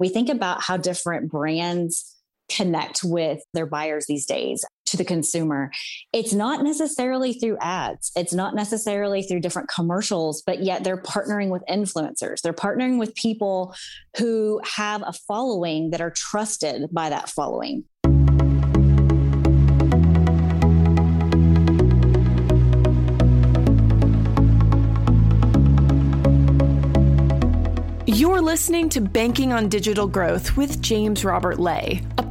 we think about how different brands connect with their buyers these days to the consumer. It's not necessarily through ads. It's not necessarily through different commercials, but yet they're partnering with influencers. They're partnering with people who have a following that are trusted by that following. You're listening to Banking on Digital Growth with James Robert Lay, a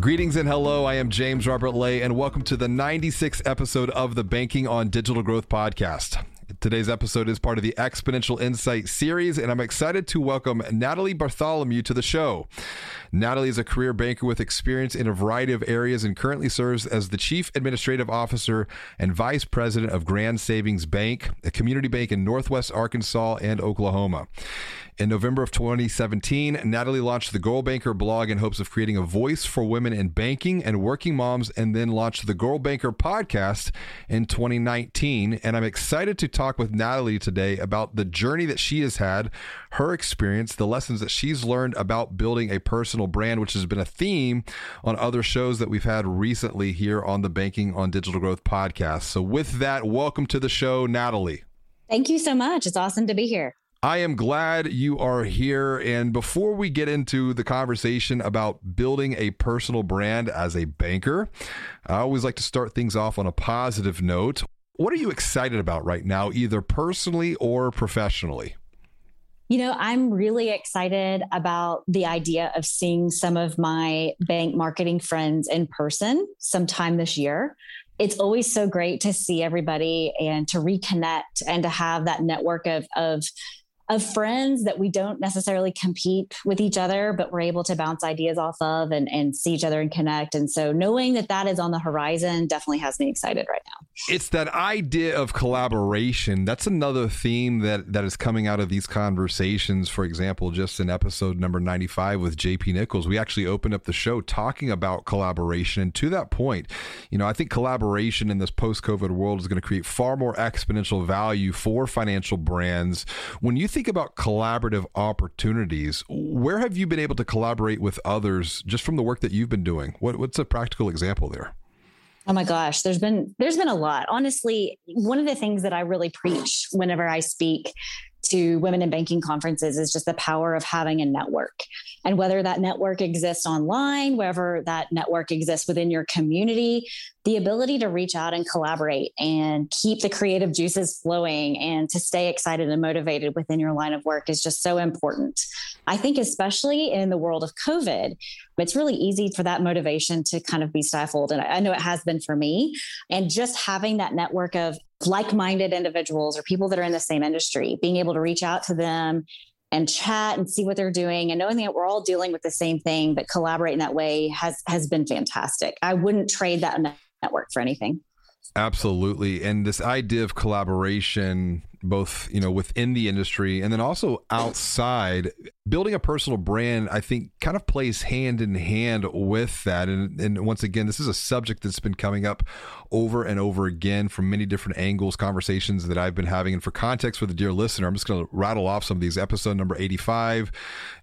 Greetings and hello. I am James Robert Lay, and welcome to the 96th episode of the Banking on Digital Growth podcast. Today's episode is part of the Exponential Insight series, and I'm excited to welcome Natalie Bartholomew to the show. Natalie is a career banker with experience in a variety of areas and currently serves as the Chief Administrative Officer and Vice President of Grand Savings Bank, a community bank in Northwest Arkansas and Oklahoma. In November of 2017, Natalie launched the Girl Banker blog in hopes of creating a voice for women in banking and working moms, and then launched the Girl Banker podcast in 2019. And I'm excited to talk with Natalie today about the journey that she has had, her experience, the lessons that she's learned about building a personal brand, which has been a theme on other shows that we've had recently here on the Banking on Digital Growth podcast. So with that, welcome to the show, Natalie. Thank you so much. It's awesome to be here. I am glad you are here. And before we get into the conversation about building a personal brand as a banker, I always like to start things off on a positive note. What are you excited about right now, either personally or professionally? You know, I'm really excited about the idea of seeing some of my bank marketing friends in person sometime this year. It's always so great to see everybody and to reconnect and to have that network of friends that we don't necessarily compete with each other, but we're able to bounce ideas off of and see each other and connect. And so knowing that that is on the horizon definitely has me excited right now. It's that idea of collaboration. That's another theme that is coming out of these conversations. For example, just in episode number 95 with JP Nichols, we actually opened up the show talking about collaboration. And to that point, you know, I think collaboration in this post-COVID world is going to create far more exponential value for financial brands. When you think about collaborative opportunities, where have you been able to collaborate with others just from the work that you've been doing? What's a practical example there? Oh my gosh, there's been a lot. Honestly, one of the things that I really preach whenever I speak to women in banking conferences is just the power of having a network. And whether that network exists online, whether that network exists within your community, the ability to reach out and collaborate and keep the creative juices flowing and to stay excited and motivated within your line of work is just so important. I think especially in the world of COVID, it's really easy for that motivation to kind of be stifled. And I know it has been for me. And just having that network of like-minded individuals or people that are in the same industry, being able to reach out to them and chat and see what they're doing and knowing that we're all dealing with the same thing, but collaborating that way has been fantastic. I wouldn't trade that network for anything. Absolutely. And this idea of collaboration, both, you know, within the industry and then also outside, building a personal brand, I think kind of plays hand in hand with that. And once again, this is a subject that's been coming up over and over again from many different angles, conversations that I've been having. And for context for the dear listener, I'm just going to rattle off some of these. Episode number 85,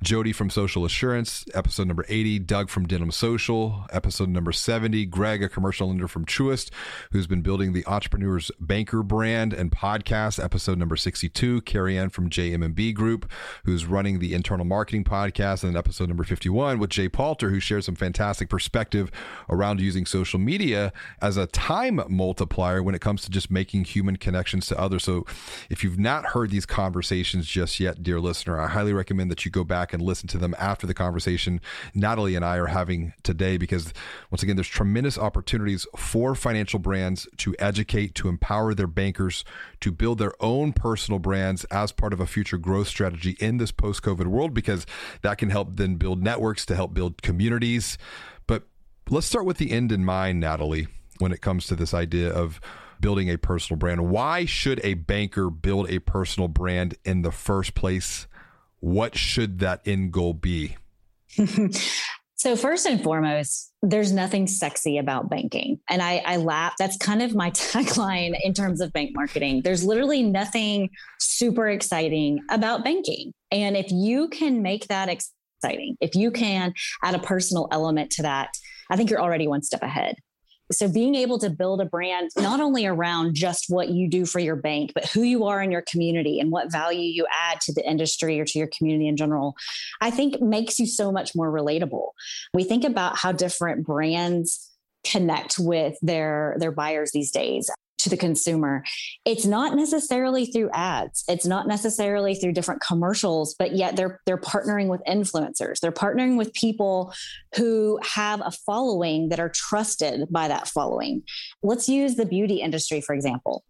Jody from Social Assurance. Episode number 80, Doug from Denim Social. Episode number 70, Greg, a commercial lender from Truist, who's been building the Entrepreneurs Banker brand and podcast. Episode number 62, Carrie Ann from JMB Group, who's running the Internal Marketing podcast. And then episode number 51 with Jay Palter, who shares some fantastic perspective around using social media as a time multiplier when it comes to just making human connections to others. So if you've not heard these conversations just yet, dear listener, I highly recommend that you go back and listen to them after the conversation Natalie and I are having today, because once again, there's tremendous opportunities for financial brands to educate, to empower their bankers, to build their own personal brands as part of a future growth strategy in this post-COVID world, because that can help then build networks to help build communities, Let's start with the end in mind, Natalie, when it comes to this idea of building a personal brand. Why should a banker build a personal brand in the first place? What should that end goal be? So first and foremost, there's nothing sexy about banking. And I laugh. That's kind of my tagline in terms of bank marketing. There's literally nothing super exciting about banking. And if you can make that exciting, if you can add a personal element to that, I think you're already one step ahead. So being able to build a brand, not only around just what you do for your bank, but who you are in your community and what value you add to the industry or to your community in general, I think makes you so much more relatable. We think about how different brands connect with their buyers these days. To the consumer, it's not necessarily through ads. It's not necessarily through different commercials, but yet they're partnering with influencers. They're partnering with people who have a following that are trusted by that following. Let's use the beauty industry, for example.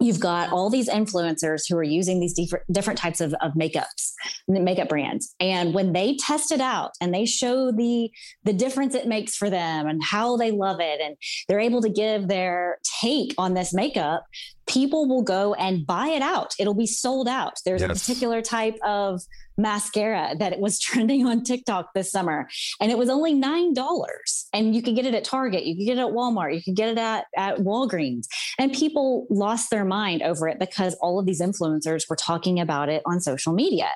You've got all these influencers who are using these different types of makeups, makeup brands. And when they test it out and they show the difference it makes for them and how they love it, and they're able to give their take on this makeup, people will go and buy it out. It'll be sold out. There's a particular type of mascara that it was trending on TikTok this summer, and it was only $9, and you could get it at Target. You could get it at Walmart. You could get it at Walgreens, and people lost their mind over it because all of these influencers were talking about it on social media.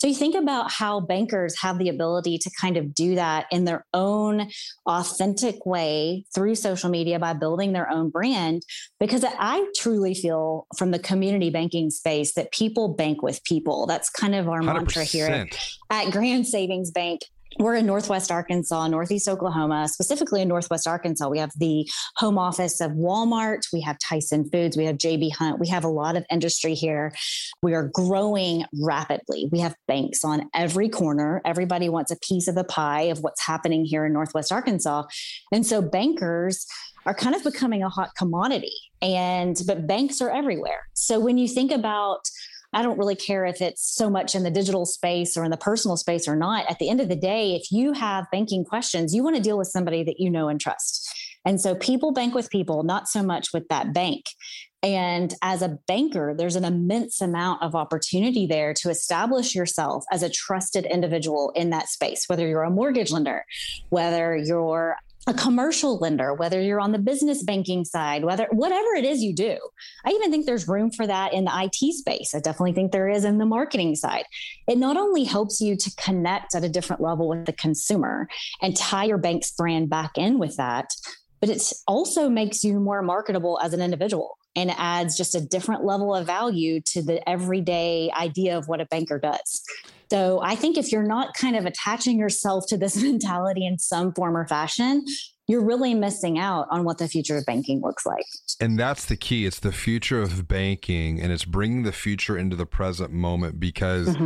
So you think about how bankers have the ability to kind of do that in their own authentic way through social media by building their own brand, because I truly feel from the community banking space that people bank with people. That's kind of our 100%. Mantra here at Grand Savings Bank. We're in Northwest Arkansas, Northeast Oklahoma, specifically in Northwest Arkansas. We have the home office of Walmart. We have Tyson Foods. We have J.B. Hunt. We have a lot of industry here. We are growing rapidly. We have banks on every corner. Everybody wants a piece of the pie of what's happening here in Northwest Arkansas. And so bankers are kind of becoming a hot commodity, but banks are everywhere. So when you think about, I don't really care if it's so much in the digital space or in the personal space or not. At the end of the day, if you have banking questions, you want to deal with somebody that you know and trust. And so people bank with people, not so much with that bank. And as a banker, there's an immense amount of opportunity there to establish yourself as a trusted individual in that space, whether you're a mortgage lender, whether you're a commercial lender, whether you're on the business banking side, whatever it is you do. I even think there's room for that in the IT space. I definitely think there is in the marketing side. It not only helps you to connect at a different level with the consumer and tie your bank's brand back in with that, but it also makes you more marketable as an individual and adds just a different level of value to the everyday idea of what a banker does. So I think if you're not kind of attaching yourself to this mentality in some form or fashion, you're really missing out on what the future of banking looks like. And that's the key. It's the future of banking, and it's bringing the future into the present moment, because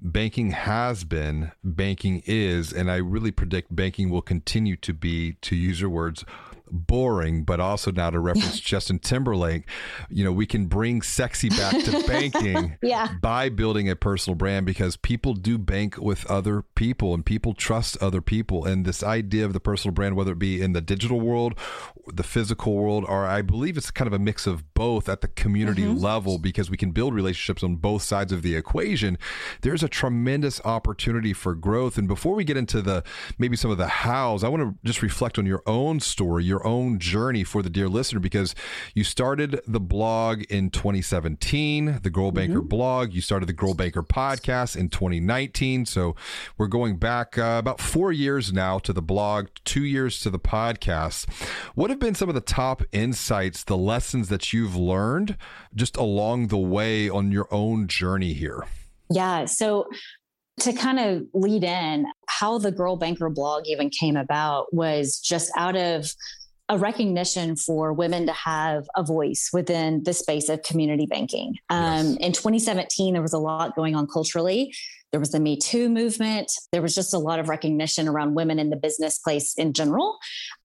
banking has been, banking is, and I really predict banking will continue to be, to use your words, boring, but also now to reference Justin Timberlake, we can bring sexy back to banking by building a personal brand, because people do bank with other people and people trust other people. And this idea of the personal brand, whether it be in the digital world, the physical world, or I believe it's kind of a mix of both at the community level, because we can build relationships on both sides of the equation. There's a tremendous opportunity for growth. And before we get into maybe some of the hows, I want to just reflect on your own story, your own journey for the dear listener, because you started the blog in 2017, the Girl Banker blog. You started the Girl Banker podcast in 2019. So we're going back about 4 years now to the blog, 2 years to the podcast. What have been some of the top insights, the lessons that you've learned just along the way on your own journey here? Yeah. So to kind of lead in, how the Girl Banker blog even came about was just out of a recognition for women to have a voice within the space of community banking. In 2017, there was a lot going on culturally. There was the Me Too movement. There was just a lot of recognition around women in the business place in general.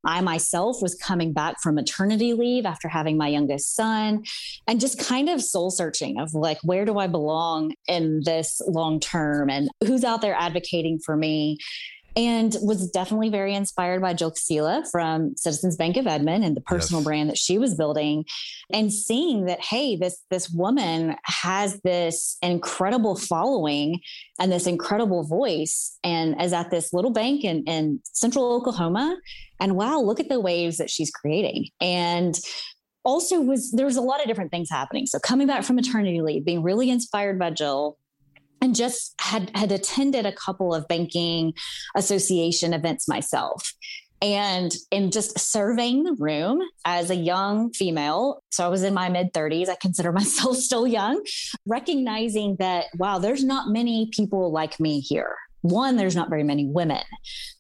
I myself was coming back from maternity leave after having my youngest son, and just kind of soul searching of like, where do I belong in this long term, and who's out there advocating for me? and was definitely very inspired by Jill Casilla from Citizens Bank of Edmond and the personal brand that she was building, and seeing that, hey, this woman has this incredible following and this incredible voice and is at this little bank in central Oklahoma. And wow, look at the waves that she's creating. And also there was a lot of different things happening. So coming back from maternity leave, being really inspired by Jill, and just had attended a couple of banking association events myself, and in just surveying the room as a young female. So I was in my mid 30s. I consider myself still young, recognizing that, wow, there's not many people like me here. One, there's not very many women.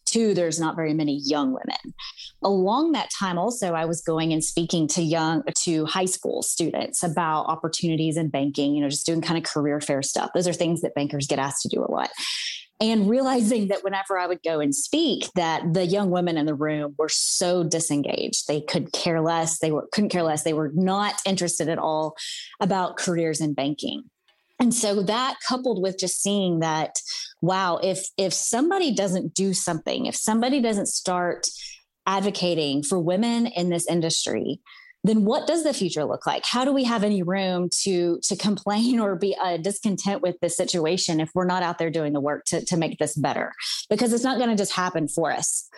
Two, there's not very many young women. Along that time also, I was going and speaking to high school students about opportunities in banking, just doing kind of career fair stuff. Those are things that bankers get asked to do a lot. And realizing that whenever I would go and speak, that the young women in the room were so disengaged. They could care less. Couldn't care less. They were not interested at all about careers in banking. And so that, coupled with just seeing that, wow, if somebody doesn't do something, if somebody doesn't start advocating for women in this industry, then what does the future look like? How do we have any room to complain or be discontent with this situation if we're not out there doing the work to make this better? Because it's not going to just happen for us.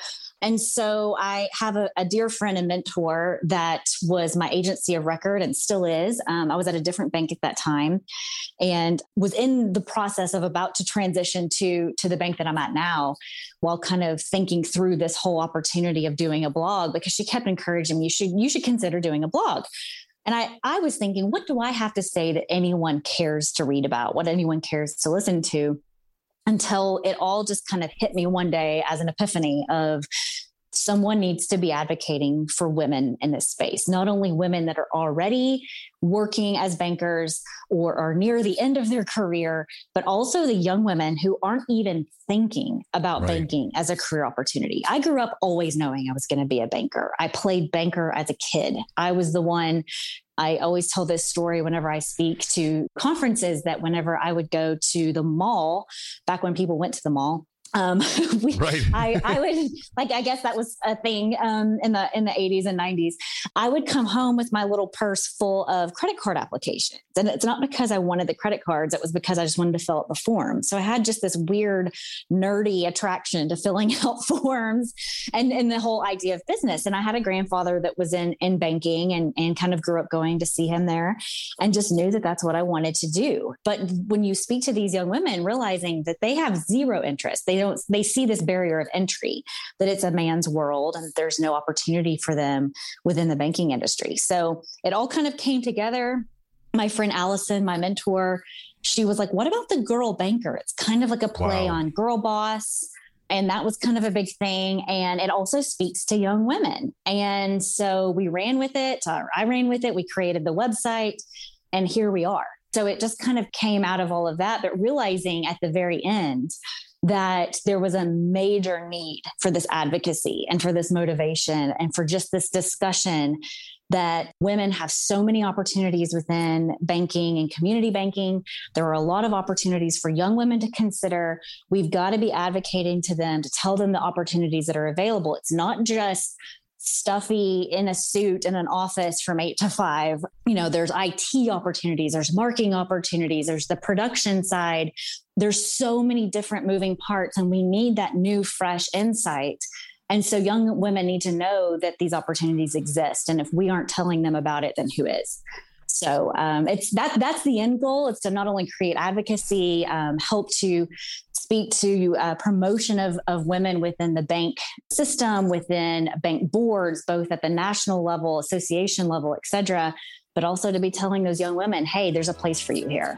And so I have a dear friend and mentor that was my agency of record and still is. I was at a different bank at that time and was in the process of about to transition to the bank that I'm at now, while kind of thinking through this whole opportunity of doing a blog, because she kept encouraging me, you should consider doing a blog. And I was thinking, what do I have to say that anyone cares to read about, what anyone cares to listen to? Until it all just kind of hit me one day as an epiphany of someone needs to be advocating for women in this space, not only women that are already working as bankers or are near the end of their career, but also the young women who aren't even thinking about banking as a career opportunity. I grew up always knowing I was going to be a banker. I played banker as a kid. I was the one. I always tell this story whenever I speak to conferences, that whenever I would go to the mall, back when people went to the mall, I would, like, I guess that was a thing, in the 80s and 90s, I would come home with my little purse full of credit card applications. And it's not because I wanted the credit cards. It was because I just wanted to fill out the form. So I had just this weird nerdy attraction to filling out forms and the whole idea of business. And I had a grandfather that was in banking and kind of grew up going to see him there, and just knew that that's what I wanted to do. But when you speak to these young women, realizing that they have zero interest, they see this barrier of entry, that it's a man's world and there's no opportunity for them within the banking industry. So it all kind of came together. My friend Allison, my mentor, she was like, what about the girl banker? It's kind of like a play on girl boss. And that was kind of a big thing. And it also speaks to young women. And so we ran with it. I ran with it. We created the website, and here we are. So it just kind of came out of all of that, but realizing at the very end that there was a major need for this advocacy and for this motivation and for just this discussion that women have so many opportunities within banking and community banking. There are a lot of opportunities for young women to consider. We've got to be advocating to them, to tell them the opportunities that are available. It's not just stuffy in a suit in an office from 8 to 5. There's IT opportunities, there's marketing opportunities, there's the production side. There's so many different moving parts, and we need that new, fresh insight. And so young women need to know that these opportunities exist. And if we aren't telling them about it, then who is? So that's the end goal. It's to not only create advocacy, help to speak to promotion of women within the bank system, within bank boards, both at the national level, association level, et cetera, but also to be telling those young women, hey, there's a place for you here.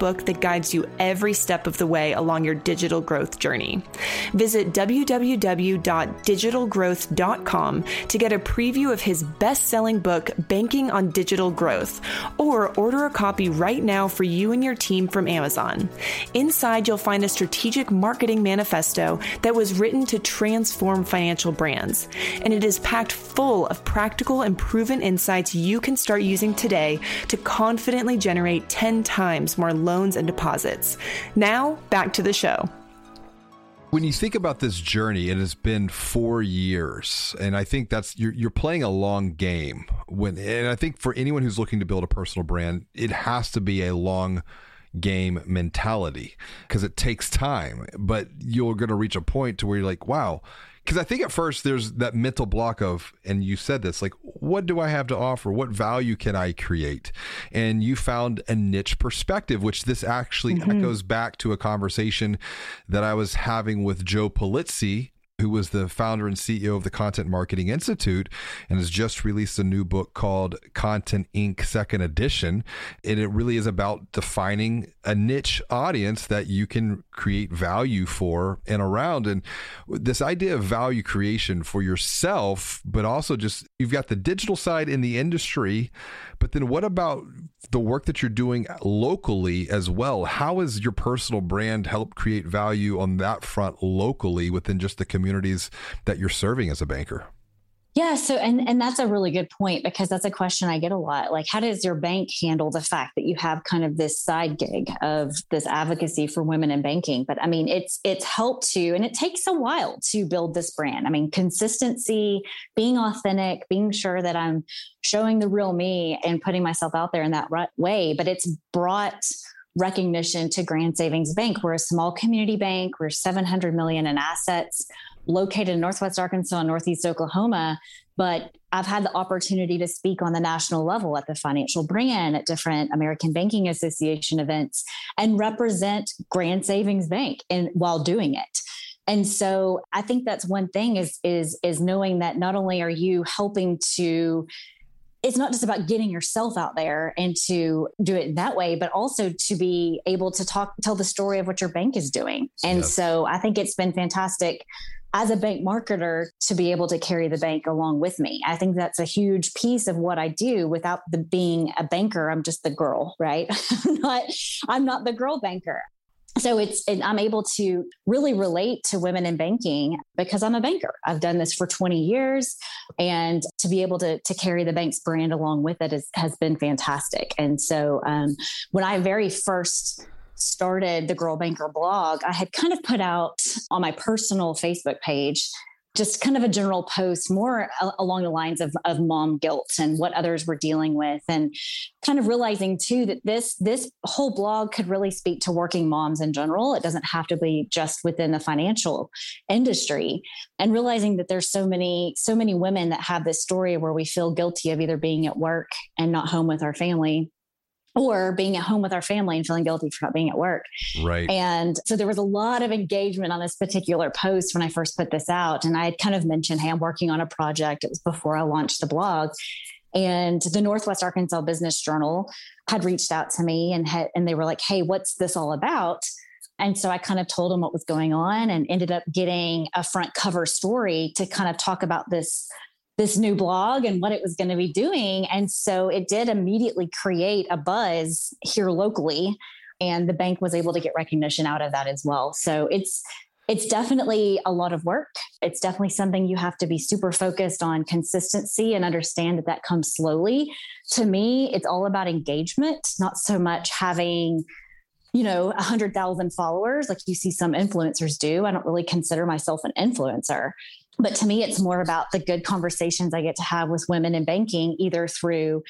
book that guides you every step of the way along your digital growth journey. Visit www.digitalgrowth.com to get a preview of his best-selling book, Banking on Digital Growth, or order a copy right now for you and your team from Amazon. Inside, you'll find a strategic marketing manifesto that was written to transform financial brands, and it is packed full of practical and proven insights you can start using today to confidently generate 10 times more loans and deposits. Now, back to the show. When you think about this journey, it has been 4 years, and I think that's you're playing a long game. And I think for anyone who's looking to build a personal brand, it has to be a long game mentality because it takes time. But you're going to reach a point to where you're like, wow. Because I think at first there's that mental block of, and you said this, like, what do I have to offer? What value can I create? And you found a niche perspective, which this actually echoes back to a conversation that I was having with Joe Pulizzi, who was the founder and CEO of the Content Marketing Institute and has just released a new book called Content Inc. Second Edition. And it really is about defining a niche audience that you can create value for and around. And this idea of value creation for yourself, but also just you've got the digital side in the industry, but then what about the work that you're doing locally as well? How has your personal brand helped create value on that front locally within just the communities that you're serving as a banker? Yeah. So, and that's a really good point because that's a question I get a lot. Like, how does your bank handle the fact that you have kind of this side gig of this advocacy for women in banking? But I mean, it's helped to, and it takes a while to build this brand. I mean, consistency, being authentic, being sure that I'm showing the real me and putting myself out there in that right way. But it's brought recognition to Grand Savings Bank. We're a small community bank. We're $700 million in assets, located in Northwest Arkansas and Northeast Oklahoma. But I've had the opportunity to speak on the national level at the Financial Brand, at different American Banking Association events, and represent Grand Savings Bank and while doing it. And so I think that's one thing is knowing that not only are you helping to, it's not just about getting yourself out there and to do it that way, but also to be able to tell the story of what your bank is doing. And so I think it's been fantastic as a bank marketer to be able to carry the bank along with me. I think that's a huge piece of what I do. Without being a banker, I'm just the girl, right? I'm not the girl banker. So I'm able to really relate to women in banking because I'm a banker. I've done this for 20 years, and to be able to carry the bank's brand along with it has been fantastic. And so when I very first started the Girl Banker blog, I had kind of put out on my personal Facebook page just kind of a general post more along the lines of mom guilt and what others were dealing with, and kind of realizing too that this whole blog could really speak to working moms in general. It doesn't have to be just within the financial industry, and realizing that there's so many women that have this story where we feel guilty of either being at work and not home with our family, or being at home with our family and feeling guilty for not being at work. Right. And so there was a lot of engagement on this particular post when I first put this out. And I had kind of mentioned, hey, I'm working on a project. It was before I launched the blog. And the Northwest Arkansas Business Journal had reached out to me and they were like, hey, what's this all about? And so I kind of told them what was going on and ended up getting a front cover story to kind of talk about this new blog and what it was going to be doing. And so it did immediately create a buzz here locally, and the bank was able to get recognition out of that as well. So it's definitely a lot of work. It's definitely something you have to be super focused on consistency and understand that comes slowly. To me, it's all about engagement, not so much having 100,000 followers like you see some influencers do. I don't really consider myself an influencer, but to me, it's more about the good conversations I get to have with women in banking, either through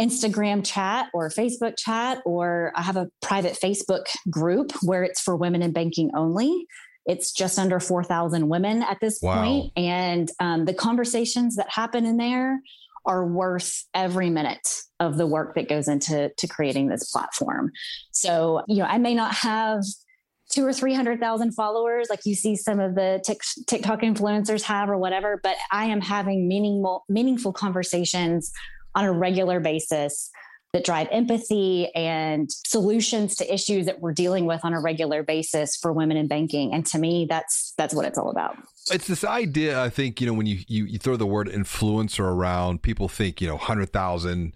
Instagram chat or Facebook chat, or I have a private Facebook group where it's for women in banking only. It's just under 4,000 women at this point. And the conversations that happen in there are worth every minute of the work that goes into creating this platform. So, I may not have 200,000 or 300,000 followers like you see some of the TikTok influencers have or whatever, but I am having meaningful conversations on a regular basis that drive empathy and solutions to issues that we're dealing with on a regular basis for women in banking. And to me, that's what it's all about. It's this idea, I think, when you throw the word influencer around, people think, 100,000,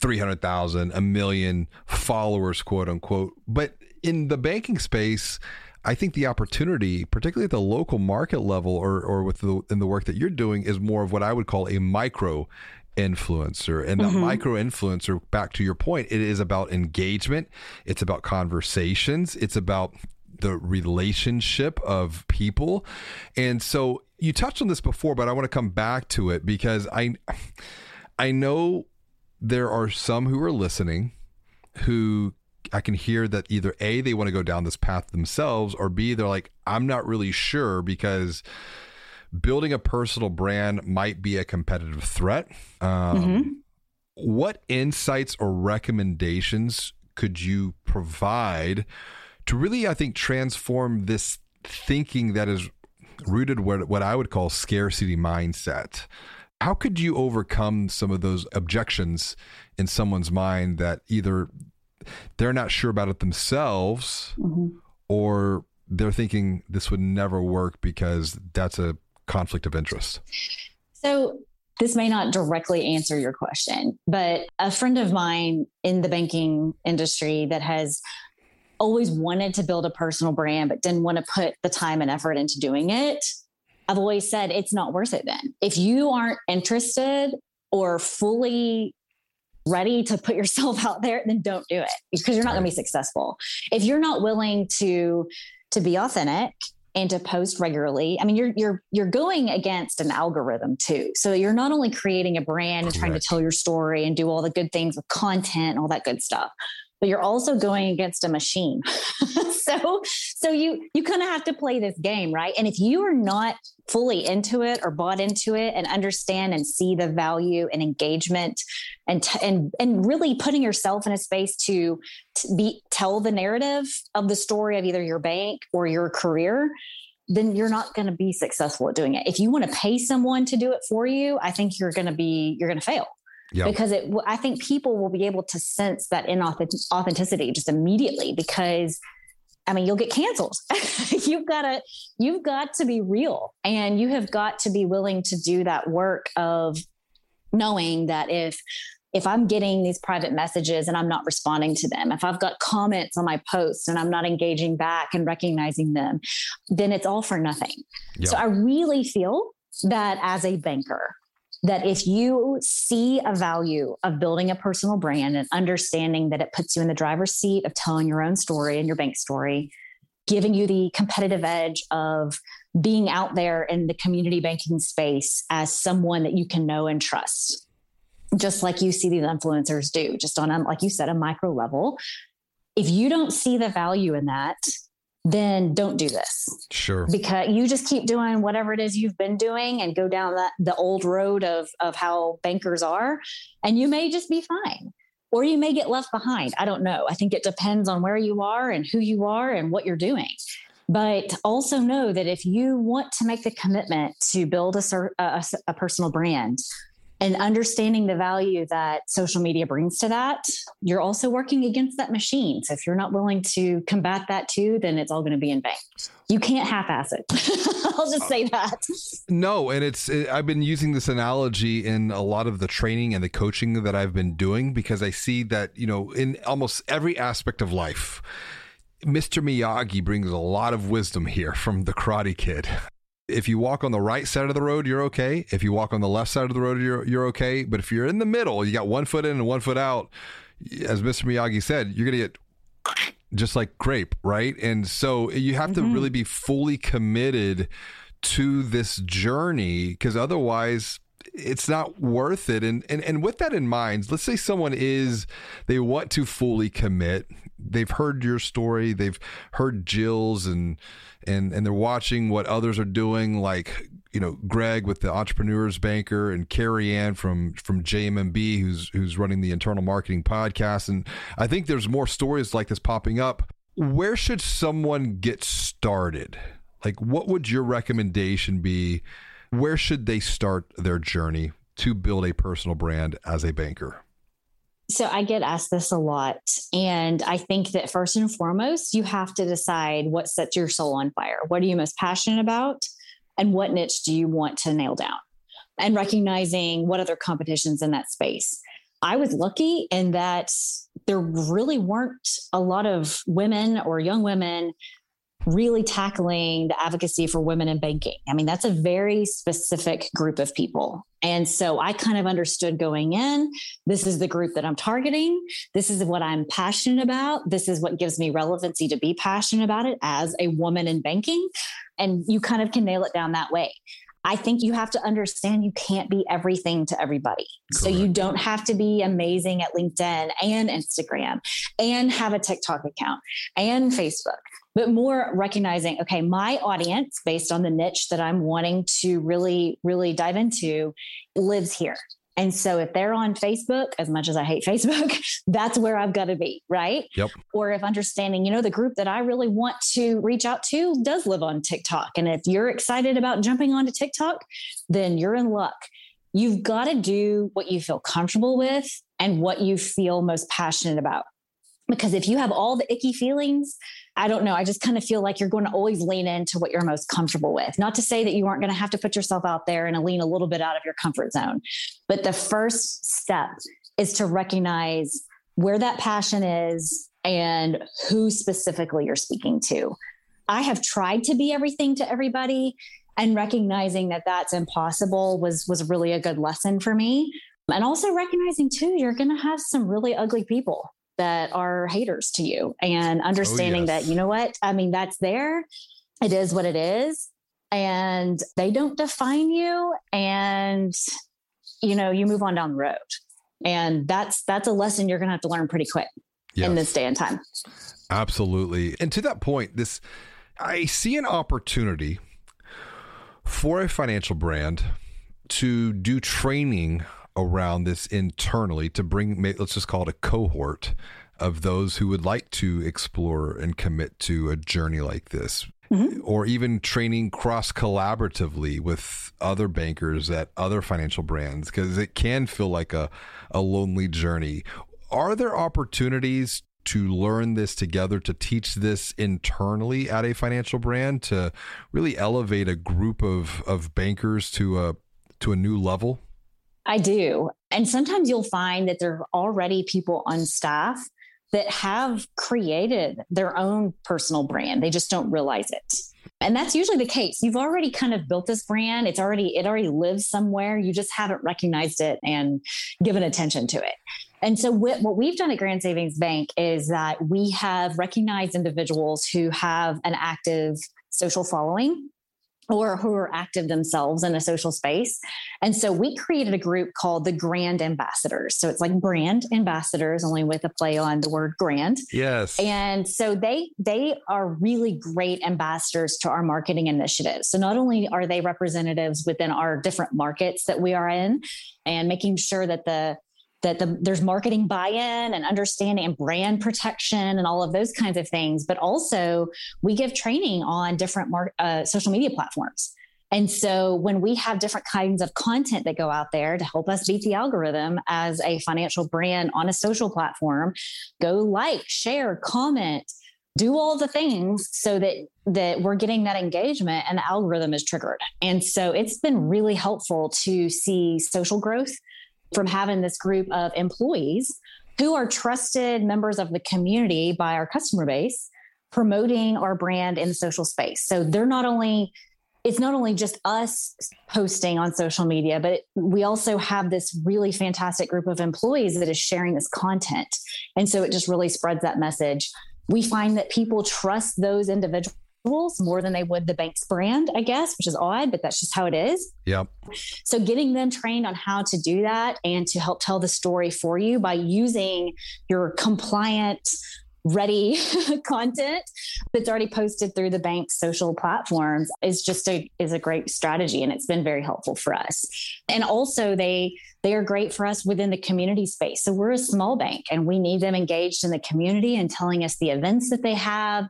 300,000, a million followers, quote unquote. But in the banking space, I think the opportunity, particularly at the local market level or in the work that you're doing, is more of what I would call a micro influencer. And that micro influencer, back to your point, it is about engagement. It's about conversations. It's about the relationship of people. And so you touched on this before, but I want to come back to it because I know there are some who are listening who I can hear that either A, they want to go down this path themselves, or B, they're like, I'm not really sure because building a personal brand might be a competitive threat. What insights or recommendations could you provide to really, I think, transform this thinking that is rooted what I would call scarcity mindset? How could you overcome some of those objections in someone's mind that either they're not sure about it themselves, or they're thinking this would never work because that's a conflict of interest? So this may not directly answer your question, but a friend of mine in the banking industry that has always wanted to build a personal brand, but didn't want to put the time and effort into doing it. I've always said, it's not worth it then. If you aren't interested or fully ready to put yourself out there, then don't do it, because you're not going to be successful. If you're not willing to be authentic and to post regularly, I mean, you're going against an algorithm too. So you're not only creating a brand and trying to tell your story and do all the good things with content and all that good stuff, but you're also going against a machine. So you kind of have to play this game, right? And if you are not fully into it or bought into it and understand and see the value and engagement and really putting yourself in a space to tell the narrative of the story of either your bank or your career, then you're not going to be successful at doing it. If you want to pay someone to do it for you, I think you're going to fail. Yep. Because I think people will be able to sense that inauthenticity just immediately, because I mean, you'll get canceled. You've got to be real, and you have got to be willing to do that work of knowing that if I'm getting these private messages and I'm not responding to them, if I've got comments on my posts and I'm not engaging back and recognizing them, then it's all for nothing. Yep. So I really feel that as a banker, that if you see a value of building a personal brand and understanding that it puts you in the driver's seat of telling your own story and your bank story, giving you the competitive edge of being out there in the community banking space as someone that you can know and trust, just like you see these influencers do, just on, like you said, a micro level. If you don't see the value in that, then don't do this. Sure. Because you just keep doing whatever it is you've been doing and go down the old road of how bankers are, and you may just be fine, or you may get left behind. I don't know. I think it depends on where you are and who you are and what you're doing. But also know that if you want to make the commitment to build a personal brand and understanding the value that social media brings to that, you're also working against that machine. So if you're not willing to combat that too, then it's all going to be in vain. You can't half-ass it. I'll just say that. No, and I've been using this analogy in a lot of the training and the coaching that I've been doing, because I see that, in almost every aspect of life, Mr. Miyagi brings a lot of wisdom here from the Karate Kid. If you walk on the right side of the road, you're okay. If you walk on the left side of the road, you're okay. But if you're in the middle, you got one foot in and one foot out, as Mr. Miyagi said, you're going to get just like grape, right? And so you have to really be fully committed to this journey, because otherwise it's not worth it. And with that in mind, let's say someone they want to fully commit. They've heard your story. They've heard Jill's and they're watching what others are doing, like, Greg with the Entrepreneurs Banker and Carrie Ann from JMB, who's running the Internal Marketing Podcast. And I think there's more stories like this popping up. Where should someone get started? Like, what would your recommendation be? Where should they start their journey to build a personal brand as a banker? So I get asked this a lot. And I think that first and foremost, you have to decide what sets your soul on fire. What are you most passionate about? And what niche do you want to nail down? And recognizing what other competition's in that space. I was lucky in that there really weren't a lot of women or young women really tackling the advocacy for women in banking. I mean, that's a very specific group of people. And so I kind of understood going in, this is the group that I'm targeting. This is what I'm passionate about. This is what gives me relevancy to be passionate about it as a woman in banking. And you kind of can nail it down that way. I think you have to understand you can't be everything to everybody. Correct. So you don't have to be amazing at LinkedIn and Instagram and have a TikTok account and Facebook, but more recognizing, okay, my audience based on the niche that I'm wanting to really, really dive into lives here. And so if they're on Facebook, as much as I hate Facebook, that's where I've got to be, right? Yep. Or if understanding, you know, the group that I really want to reach out to does live on TikTok. And if you're excited about jumping onto TikTok, then you're in luck. You've got to do what you feel comfortable with and what you feel most passionate about. Because if you have all the icky feelings, I don't know, I just kind of feel like you're going to always lean into what you're most comfortable with. Not to say that you aren't going to have to put yourself out there and lean a little bit out of your comfort zone. But the first step is to recognize where that passion is and who specifically you're speaking to. I have tried to be everything to everybody, and recognizing that that's impossible was really a good lesson for me. And also recognizing too, you're going to have some really ugly people that are haters to you, and understanding that, you know what, I mean, that's there. It is what it is. And they don't define you. And, you know, you move on down the road. And that's a lesson you're going to have to learn pretty quick in this day and time. Absolutely. And to that point, I see an opportunity for a financial brand to do training around this internally, to bring, let's just call it a cohort of those who would like to explore and commit to a journey like this, or even training cross collaboratively with other bankers at other financial brands, because it can feel like a lonely journey. Are there opportunities to learn this together, to teach this internally at a financial brand, to really elevate a group of bankers to a new level? I do. And sometimes you'll find that there are already people on staff that have created their own personal brand. They just don't realize it. And that's usually the case. You've already kind of built this brand. It already lives somewhere. You just haven't recognized it and given attention to it. And so what we've done at Grand Savings Bank is that we have recognized individuals who have an active social following, or who are active themselves in a social space. And so we created a group called the Grand Ambassadors. So it's like brand ambassadors, only with a play on the word grand. Yes. And so they are really great ambassadors to our marketing initiatives. So not only are they representatives within our different markets that we are in, and making sure that there's marketing buy-in and understanding and brand protection and all of those kinds of things. But also we give training on different social media platforms. And so when we have different kinds of content that go out there to help us beat the algorithm as a financial brand on a social platform, go like, share, comment, do all the things so that we're getting that engagement and the algorithm is triggered. And so it's been really helpful to see social growth from having this group of employees who are trusted members of the community by our customer base, promoting our brand in the social space. So it's not only just us posting on social media, but we also have this really fantastic group of employees that is sharing this content. And so it just really spreads that message. We find that people trust those individuals more than they would the bank's brand, I guess, which is odd, but that's just how it is. Yep. So getting them trained on how to do that and to help tell the story for you by using your compliant, ready content that's already posted through the bank's social platforms is a great strategy. And it's been very helpful for us. And also they are great for us within the community space. So we're a small bank and we need them engaged in the community and telling us the events that they have,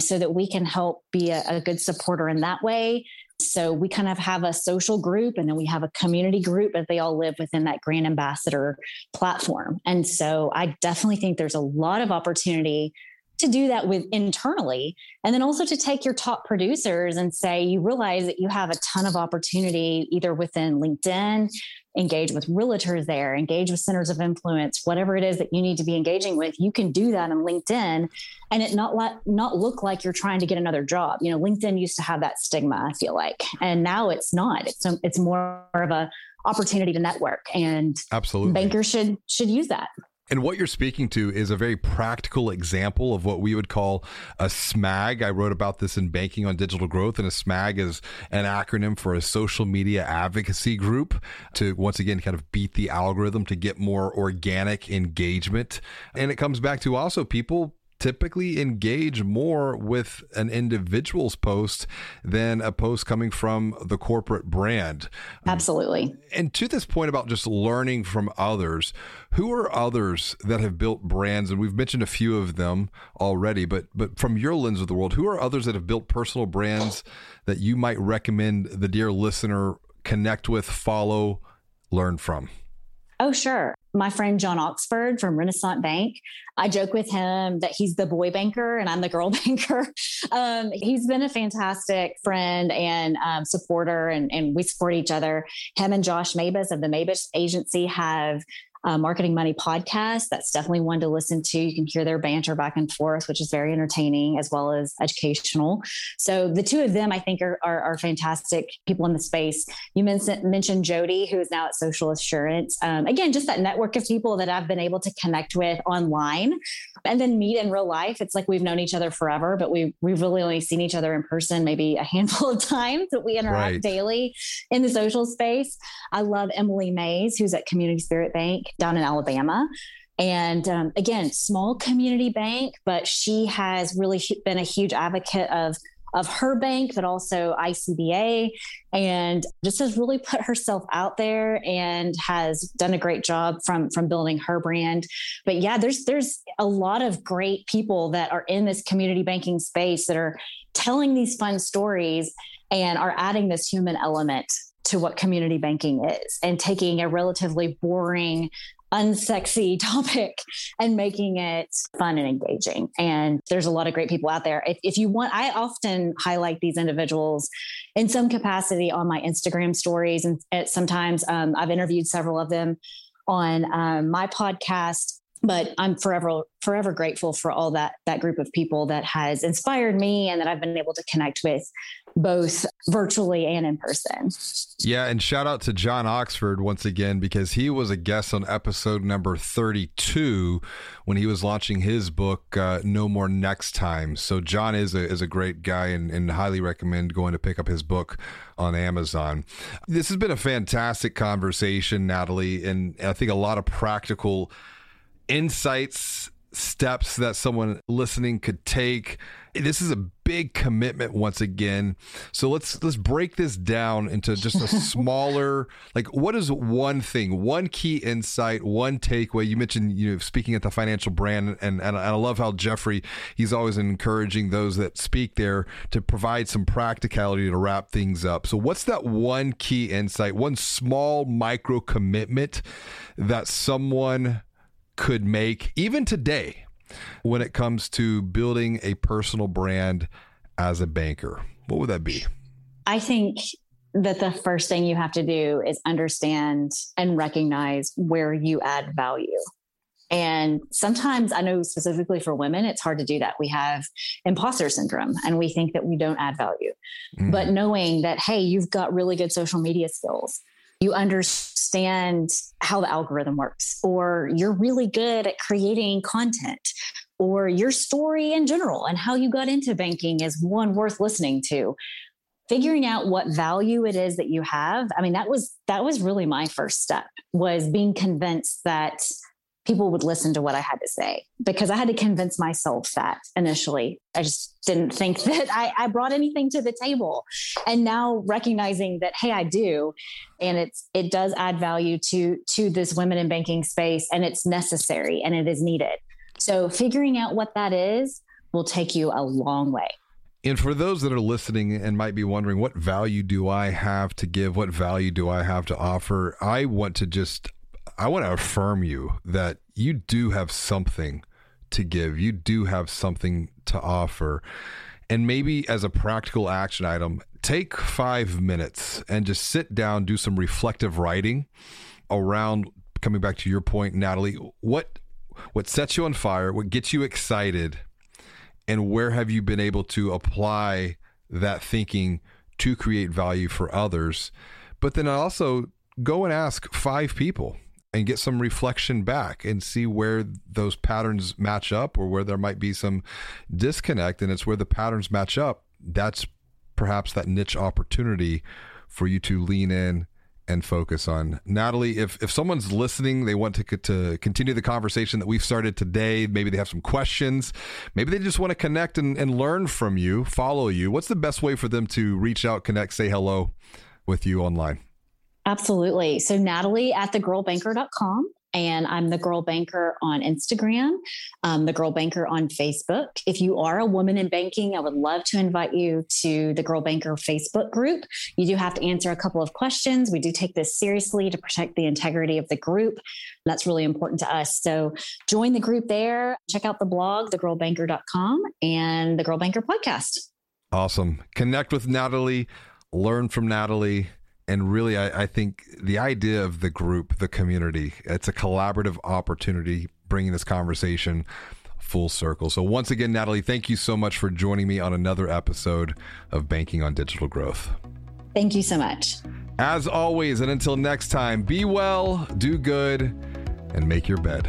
so that we can help be a good supporter in that way. So we kind of have a social group and then we have a community group, but they all live within that brand ambassador platform. And so I definitely think there's a lot of opportunity to do that with internally. And then also to take your top producers and say, you realize that you have a ton of opportunity either within LinkedIn, engage with realtors there, engage with centers of influence, whatever it is that you need to be engaging with, you can do that on LinkedIn and it not look like you're trying to get another job. You know, LinkedIn used to have that stigma, I feel like, and now it's not. It's more of an opportunity to network, and absolutely, bankers should use that. And what you're speaking to is a very practical example of what we would call a SMAG. I wrote about this in Banking on Digital Growth, and a SMAG is an acronym for a social media advocacy group to, once again, kind of beat the algorithm to get more organic engagement. And it comes back to also people typically engage more with an individual's post than a post coming from the corporate brand. Absolutely. And to this point about just learning from others, who are others that have built brands? And we've mentioned a few of them already, but from your lens of the world, who are others that have built personal brands that you might recommend the dear listener connect with, follow, learn from? Oh, sure. My friend John Oxford from Renaissance Bank. I joke with him that he's the boy banker and I'm the girl banker. He's been a fantastic friend and supporter, and we support each other. Him and Josh Mabus of the Mabus Agency have a Marketing Money podcast. That's definitely one to listen to. You can hear their banter back and forth, which is very entertaining as well as educational. So the two of them, I think, are fantastic people in the space. You mentioned Jody, who is now at Social Assurance. Again, just that network of people that I've been able to connect with online and then meet in real life. It's like we've known each other forever, but we've really only seen each other in person maybe a handful of times, that we interact daily in the social space. I love Emily Mays, who's at Community Spirit Bank down in Alabama. And again, small community bank, but she has really been a huge advocate of her bank, but also ICBA, and just has really put herself out there and has done a great job from building her brand. But yeah, there's a lot of great people that are in this community banking space that are telling these fun stories and are adding this human element to what community banking is, and taking a relatively boring, unsexy topic and making it fun and engaging. And there's a lot of great people out there. If you want, I often highlight these individuals in some capacity on my Instagram stories. And sometimes I've interviewed several of them on my podcast. But I'm forever grateful for all that group of people that has inspired me and that I've been able to connect with both virtually and in person. Yeah. And shout out to John Oxford once again, because he was a guest on episode number 32 when he was launching his book, No More Next Time. So John is a great guy, and highly recommend going to pick up his book on Amazon. This has been a fantastic conversation, Natalie, and I think a lot of practical insights, steps that someone listening could take. This is a big commitment once again. So let's break this down into just a smaller, like, what is one thing, one key insight, one takeaway? You mentioned, speaking at the Financial Brand, and I love how Jeffrey, he's always encouraging those that speak there to provide some practicality to wrap things up. So what's that one key insight, one small micro commitment that someone could make even today when it comes to building a personal brand as a banker? What would that be? I think that the first thing you have to do is understand and recognize where you add value. And sometimes, I know specifically for women, it's hard to do that. We have imposter syndrome and we think that we don't add value. Mm-hmm. But knowing that, hey, you've got really good social media skills, you understand how the algorithm works, or you're really good at creating content, or your story in general and how you got into banking is one worth listening to. Figuring out what value it is that you have. I mean, that was really my first step, was being convinced that people would listen to what I had to say, because I had to convince myself that initially. I just didn't think that I brought anything to the table. And now recognizing that, hey, I do. And it does add value to this women in banking space, and it's necessary and it is needed. So figuring out what that is will take you a long way. And for those that are listening and might be wondering, what value do I have to give? What value do I have to offer? I want to affirm you that you do have something to give. You do have something to offer. And maybe as a practical action item, take 5 minutes and just sit down, do some reflective writing around, coming back to your point, Natalie, what sets you on fire, what gets you excited, and where have you been able to apply that thinking to create value for others? But then also go and ask 5 people and get some reflection back and see where those patterns match up or where there might be some disconnect. And it's where the patterns match up, that's perhaps that niche opportunity for you to lean in and focus on. Natalie, if someone's listening, they want to continue the conversation that we've started today, maybe they have some questions, maybe they just want to connect and learn from you, follow you, what's the best way for them to reach out, connect, say hello with you online? Absolutely. So Natalie at thegirlbanker.com, and I'm the Girl Banker on Instagram, the Girl Banker on Facebook. If you are a woman in banking, I would love to invite you to the Girl Banker Facebook group. You do have to answer a couple of questions. We do take this seriously to protect the integrity of the group. That's really important to us. So join the group there. Check out the blog, thegirlbanker.com, and the Girl Banker podcast. Awesome. Connect with Natalie, learn from Natalie. And really, I think the idea of the group, the community, it's a collaborative opportunity, bringing this conversation full circle. So once again, Natalie, thank you so much for joining me on another episode of Banking on Digital Growth. Thank you so much. As always, and until next time, be well, do good, and make your bed.